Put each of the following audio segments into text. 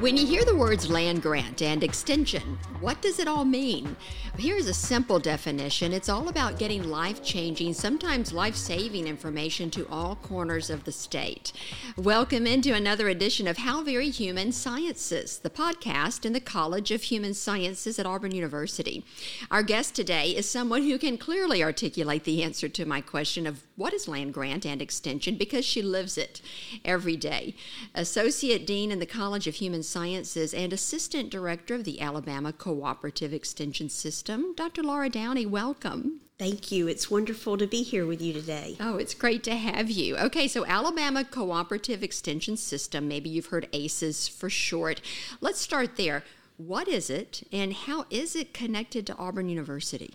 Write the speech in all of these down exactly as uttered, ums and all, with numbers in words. When you hear the words land grant and extension, what does it all mean? Here's a simple definition. It's all about getting life-changing, sometimes life-saving information to all corners of the state. Welcome into another edition of How Very Human Sciences, the podcast in the College of Human Sciences at Auburn University. Our guest today is someone who can clearly articulate the answer to my question of what is land grant and extension because she lives it every day. Associate Dean in the College of Human Sciences and Assistant Director of the Alabama Cooperative Extension System, Doctor Laura Downey, welcome. Thank you. It's wonderful to be here with you today. Oh, it's great to have you. Okay, so Alabama Cooperative Extension System, maybe you've heard ACES for short. Let's start there. What is it and how is it connected to Auburn University?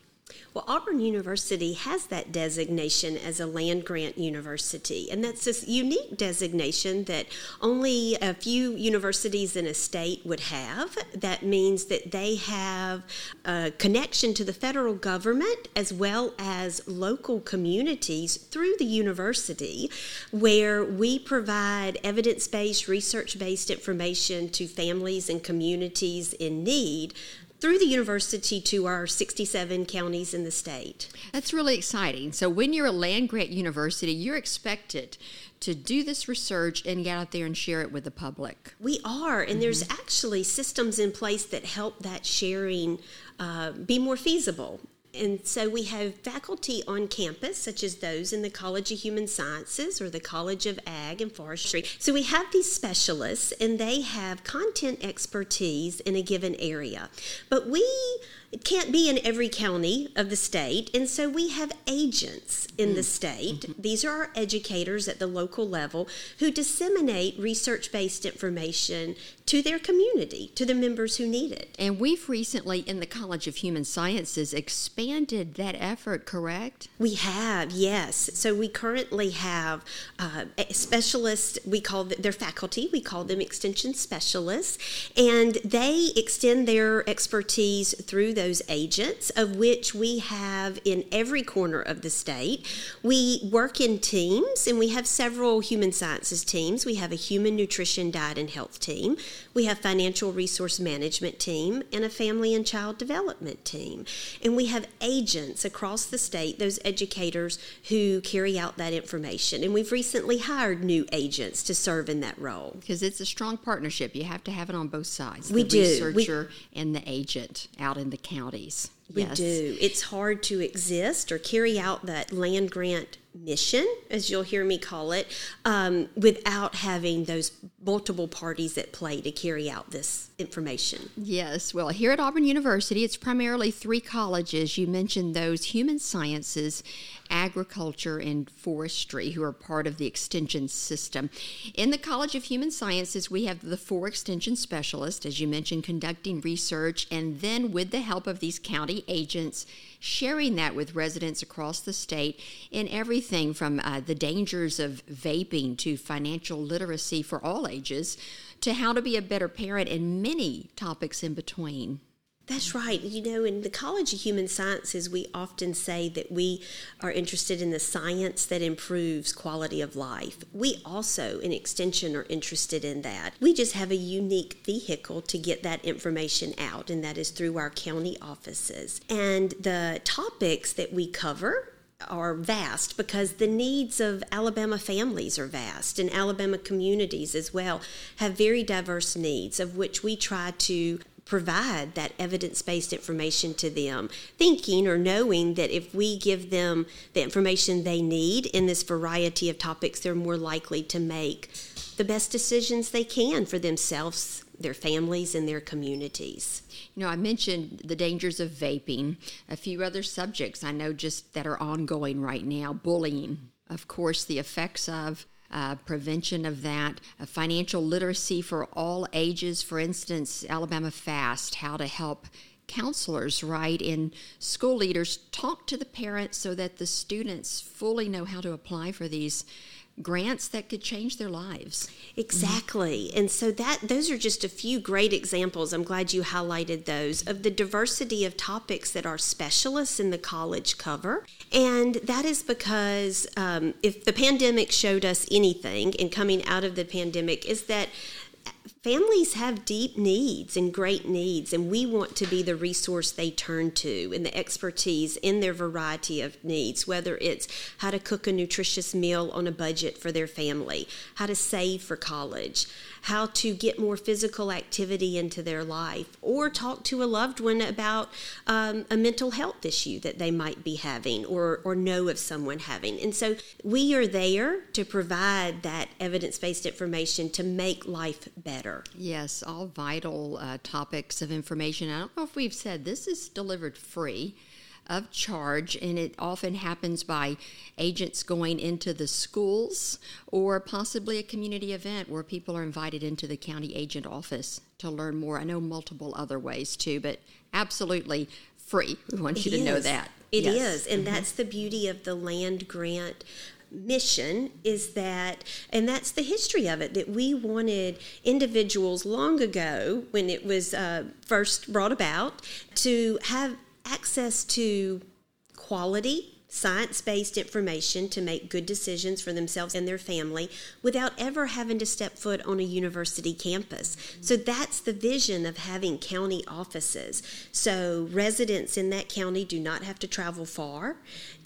Well, Auburn University has that designation as a land-grant university, and that's this unique designation that only a few universities in a state would have. That means that they have a connection to the federal government as well as local communities through the university, where we provide evidence-based, research-based information to families and communities in need through the university to our sixty-seven counties in the state. That's really exciting. So when you're a land-grant university, you're expected to do this research and get out there and share it with the public. We are, and mm-hmm. there's actually systems in place that help that sharing uh, be more feasible. And so we have faculty on campus, such as those in the College of Human Sciences or the College of Ag and Forestry. So we have these specialists, and they have content expertise in a given area. But we It can't be in every county of the state, and so we have agents in mm. the state. Mm-hmm. These are our educators at the local level who disseminate research-based information to their community, to the members who need it. And we've recently, in the College of Human Sciences, expanded that effort, correct? We have, yes. So we currently have uh, specialists, we call them, their faculty, we call them extension specialists, and they extend their expertise through those those agents, of which we have in every corner of the state. We work in teams, and we have several human sciences teams. We have a human nutrition, diet, and health team. We have financial resource management team and a family and child development team. And we have agents across the state, those educators who carry out that information. And we've recently hired new agents to serve in that role. Because it's a strong partnership. You have to have it on both sides. We do. The researcher we, and the agent out in the counties. We yes. do. It's hard to exist or carry out that land grant mission, as you'll hear me call it, um, without having those multiple parties at play to carry out this information. Yes. Well, here at Auburn University, it's primarily three colleges. You mentioned those: Human Sciences, Agriculture, and Forestry, who are part of the extension system. In the College of Human Sciences, we have the four extension specialists, as you mentioned, conducting research, and then with the help of these county agents, sharing that with residents across the state in everything from uh, the dangers of vaping to financial literacy for all ages to how to be a better parent and many topics in between. That's right. You know, in the College of Human Sciences, we often say that we are interested in the science that improves quality of life. We also, in extension, are interested in that. We just have a unique vehicle to get that information out, and that is through our county offices. And the topics that we cover are vast because the needs of Alabama families are vast, and Alabama communities as well have very diverse needs, of which we try to provide that evidence-based information to them, thinking or knowing that if we give them the information they need in this variety of topics, they're more likely to make the best decisions they can for themselves, their families, and their communities. You know, I mentioned the dangers of vaping, a few other subjects I know just that are ongoing right now, bullying, of course, the effects of Uh, prevention of that, uh, financial literacy for all ages, for instance, Alabama FAST, how to help counselors, right, and school leaders talk to the parents so that the students fully know how to apply for these grants that could change their lives. Exactly. And so that those are just a few great examples. I'm glad you highlighted those of the diversity of topics that our specialists in the college cover. And that is because um, if the pandemic showed us anything, and coming out of the pandemic, is that families have deep needs and great needs, and we want to be the resource they turn to and the expertise in their variety of needs, whether it's how to cook a nutritious meal on a budget for their family, how to save for college, how to get more physical activity into their life, or talk to a loved one about um, a mental health issue that they might be having or, or know of someone having. And so we are there to provide that evidence-based information to make life better. Yes, all vital uh, topics of information. I don't know if we've said this is delivered free of charge, and it often happens by agents going into the schools or possibly a community event where people are invited into the county agent office to learn more. I know multiple other ways too, but absolutely free. We want it you to is. know that. It yes. is, and mm-hmm. that's the beauty of the land grant mission is that, and that's the history of it, that we wanted individuals long ago when it was uh, first brought about to have access to quality, science-based information to make good decisions for themselves and their family without ever having to step foot on a university campus. Mm-hmm. So that's the vision of having county offices. So residents in that county do not have to travel far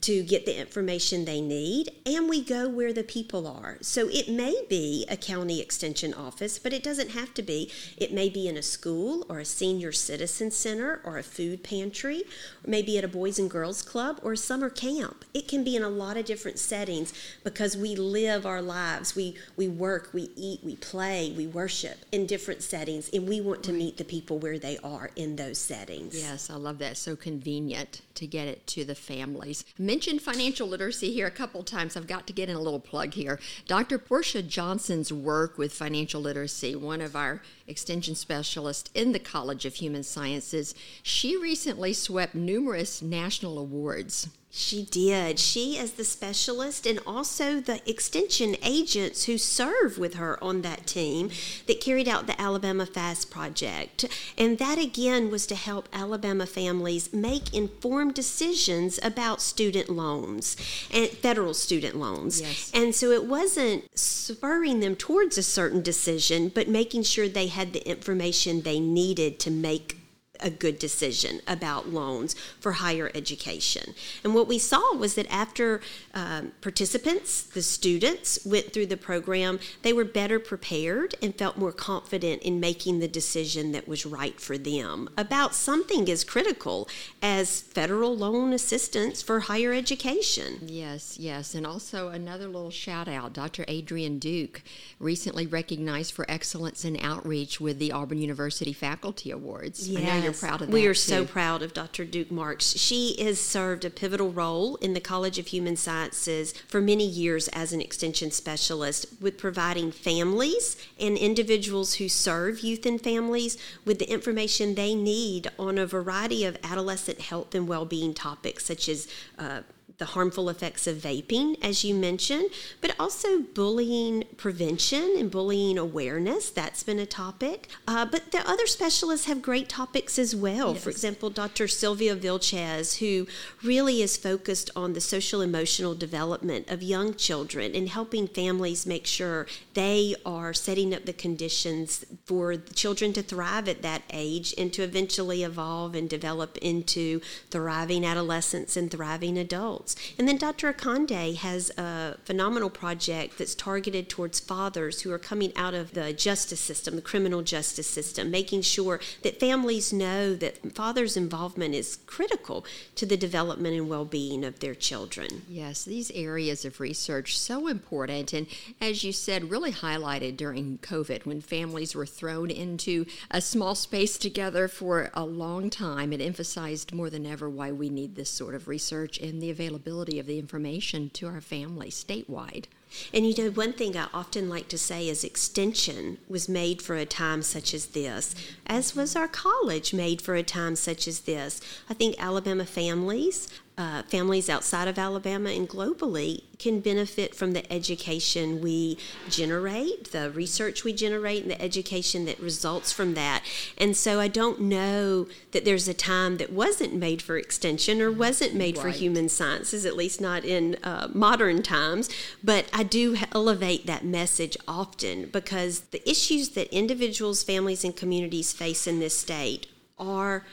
to get the information they need, and we go where the people are. So it may be a county extension office, but it doesn't have to be. It may be in a school or a senior citizen center or a food pantry, or maybe at a boys and girls club or a summer camp. It can be in a lot of different settings because we live our lives. We, we work, we eat, we play, we worship in different settings, and we want to meet the people where they are in those settings. Yes, I love that. So convenient to get it to the families. Mentioned financial literacy here a couple times. I've got to get in a little plug here. Doctor Portia Johnson's work with financial literacy, one of our extension specialists in the College of Human Sciences, she recently swept numerous national awards. She did. She is the specialist and also the extension agents who serve with her on that team that carried out the Alabama FAST project. And that, again, was to help Alabama families make informed decisions about student loans, and federal student loans. Yes. And so it wasn't spurring them towards a certain decision, but making sure they had the information they needed to make a good decision about loans for higher education. And what we saw was that after um, participants, the students, went through the program, they were better prepared and felt more confident in making the decision that was right for them about something as critical as federal loan assistance for higher education. Yes, yes. And also another little shout out, Doctor Adrian Duke, recently recognized for excellence in outreach with the Auburn University Faculty Awards. Yes. Proud of we are too. so proud of Doctor Duke Marks. She has served a pivotal role in the College of Human Sciences for many years as an extension specialist with providing families and individuals who serve youth and families with the information they need on a variety of adolescent health and well-being topics such as uh, the harmful effects of vaping, as you mentioned, but also bullying prevention and bullying awareness. That's been a topic. Uh, but the other specialists have great topics as well. Yes. For example, Doctor Sylvia Vilchez, who really is focused on the social emotional development of young children and helping families make sure they are setting up the conditions for children to thrive at that age and to eventually evolve and develop into thriving adolescents and thriving adults. And then Doctor Akande has a phenomenal project that's targeted towards fathers who are coming out of the justice system, the criminal justice system, making sure that families know that fathers' involvement is critical to the development and well-being of their children. Yes, these areas of research so important, and as you said, really highlighted during COVID when families were thrown into a small space together for a long time. It emphasized more than ever why we need this sort of research and the availability Availability of the information to our family statewide. And you know, one thing I often like to say is extension was made for a time such as this, as was our college made for a time such as this. I think Alabama families uh, families outside of Alabama and globally can benefit from the education we generate, the research we generate, and the education that results from that. And so I don't know that there's a time that wasn't made for extension or wasn't made right. for human sciences, at least not in uh, modern times. But I do elevate that message often because the issues that individuals, families, and communities face in this state are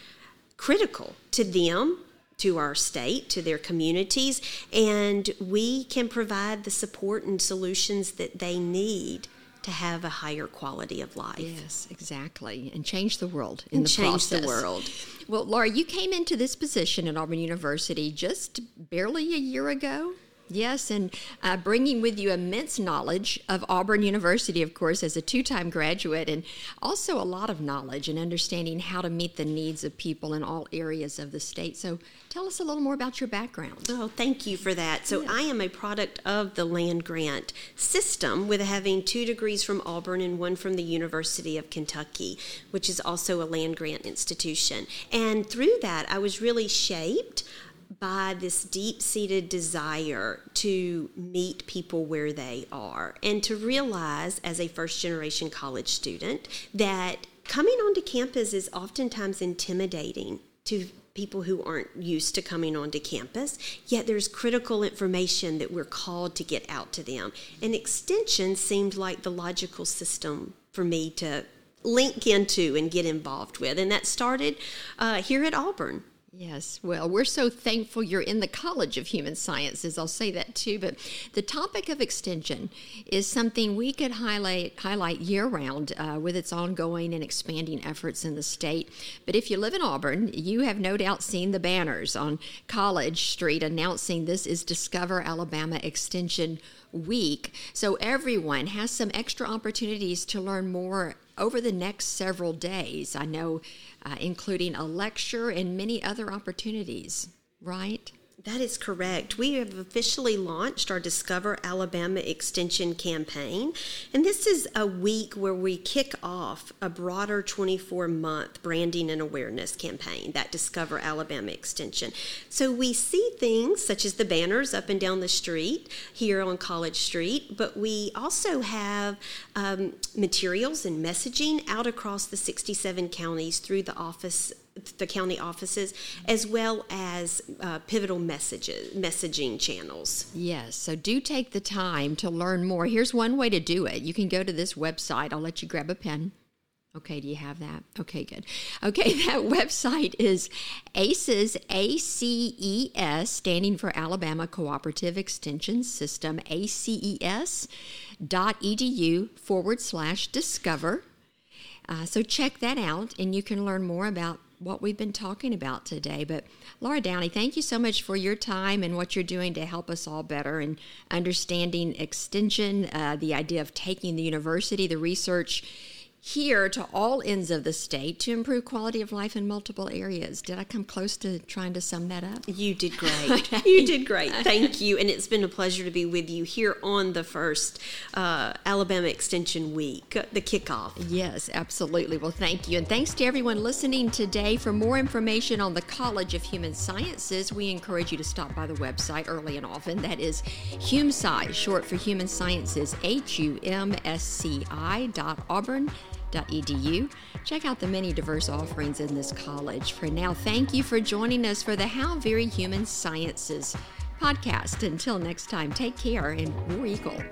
critical to them, to our state, to their communities, and we can provide the support and solutions that they need to have a higher quality of life. Yes, exactly, and change the world in and the process. Change the world. Well, Laura, you came into this position at Auburn University just barely a year ago. Yes, and uh, bringing with you immense knowledge of Auburn University, of course, as a two-time graduate, and also a lot of knowledge and understanding how to meet the needs of people in all areas of the state. So tell us a little more about your background. Oh, thank you for that. So yeah. I am a product of the land-grant system with having two degrees from Auburn and one from the University of Kentucky, which is also a land-grant institution. And through that, I was really shaped by this deep-seated desire to meet people where they are and to realize as a first-generation college student that coming onto campus is oftentimes intimidating to people who aren't used to coming onto campus, yet there's critical information that we're called to get out to them. And extension seemed like the logical system for me to link into and get involved with, and that started uh, here at Auburn. Yes, well, we're so thankful you're in the College of Human Sciences. I'll say that too, but the topic of extension is something we could highlight highlight year-round uh, with its ongoing and expanding efforts in the state. But if you live in Auburn, you have no doubt seen the banners on College Street announcing this is Discover Alabama Extension Week. So everyone has some extra opportunities to learn more over the next several days, I know, uh, including a lecture and many other opportunities, right? That is correct. We have officially launched our Discover Alabama Extension campaign, and this is a week where we kick off a broader twenty-four month branding and awareness campaign, that Discover Alabama Extension. So we see things such as the banners up and down the street here on College Street, but we also have um, materials and messaging out across the sixty-seven counties through the office the county offices, as well as uh, pivotal messages, messaging channels. Yes, so do take the time to learn more. Here's one way to do it. You can go to this website. I'll let you grab a pen. Okay, do you have that? Okay, good. Okay, that website is ACES, A C E S, standing for Alabama Cooperative Extension System, A C E S, dot edu forward slash discover. Uh, so check that out, and you can learn more about what we've been talking about today. But Laura Downey, thank you so much for your time and what you're doing to help us all better in understanding extension, uh, the idea of taking the university, the research here to all ends of the state to improve quality of life in multiple areas. Did I come close to trying to sum that up? You did great. You did great. Thank you. And it's been a pleasure to be with you here on the first uh, Alabama Extension Week, the kickoff. Yes, absolutely. Well, thank you. And thanks to everyone listening today. For more information on the College of Human Sciences, we encourage you to stop by the website early and often. That is HumSci, short for Human Sciences, H U M S C I dot Auburn. edu. Check out the many diverse offerings in this college. For now, thank you for joining us for the How Very Human Sciences podcast. Until next time, take care, and we're equal.